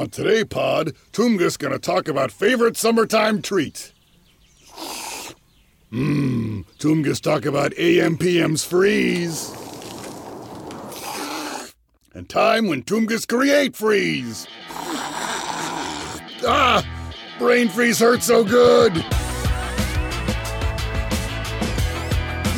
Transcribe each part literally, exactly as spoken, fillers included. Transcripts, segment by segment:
On today pod, Toomga's gonna talk about favorite summertime treats. Mmm, Toomga's talk about A M P M's freeze. And time when Toomga's create freeze. Ah, brain freeze hurts so good.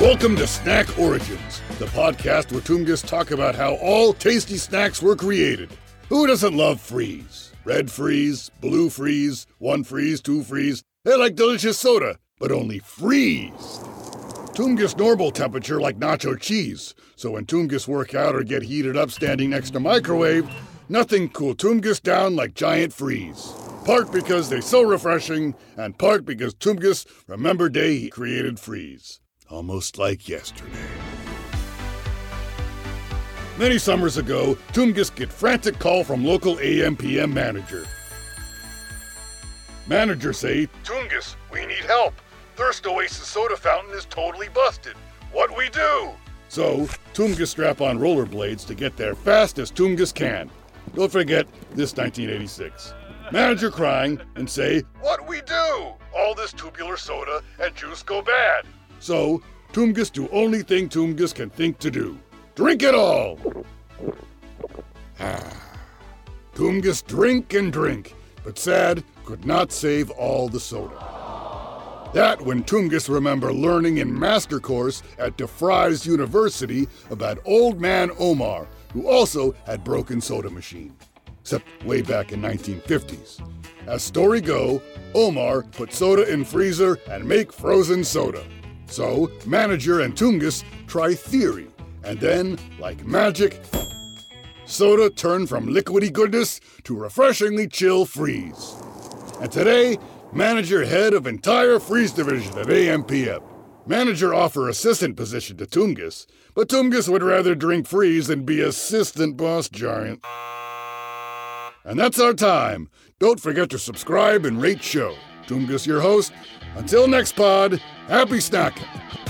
Welcome to Snack Origins, the podcast where Toomga's talk about how all tasty snacks were created. Who doesn't love freeze? Red freeze, blue freeze, one freeze, two freeze. They're like delicious soda, but only freeze. Toomga's normal temperature like nacho cheese. So when Toomga's work out or get heated up standing next to microwave, nothing cool Toomga's down like giant freeze. Part because they're so refreshing, and part because Toomga's remembered day he created freeze. Almost like yesterday. Many summers ago, Toomga's get frantic call from local A M P M manager. Manager say, "Toomga's, we need help. Thirst Oasis soda fountain is totally busted. What we do?" So, Toomga's strap on rollerblades to get there fast as Toomga's can. Don't forget, this nineteen eighty-six. Manager crying and say, "What we do? All this tubular soda and juice go bad." So, Toomga's do only thing Toomga's can think to do. Drink it all! Ah. Toomga's drink and drink, but sad, could not save all the soda. That when Toomga's remember learning in master course at DeFry's University about old man Omar, who also had broken soda machine. Except way back in nineteen fifties. As story go, Omar put soda in freezer and make frozen soda. So, manager and Toomga's try theory. And then, like magic, soda turned from liquidy goodness to refreshingly chill freeze. And today, manager head of entire freeze division at A M P F. Manager offer assistant position to Toomga's, but Toomga's would rather drink freeze than be assistant boss giant. And that's our time. Don't forget to subscribe and rate show. Toomga's your host. Until next pod, happy snacking.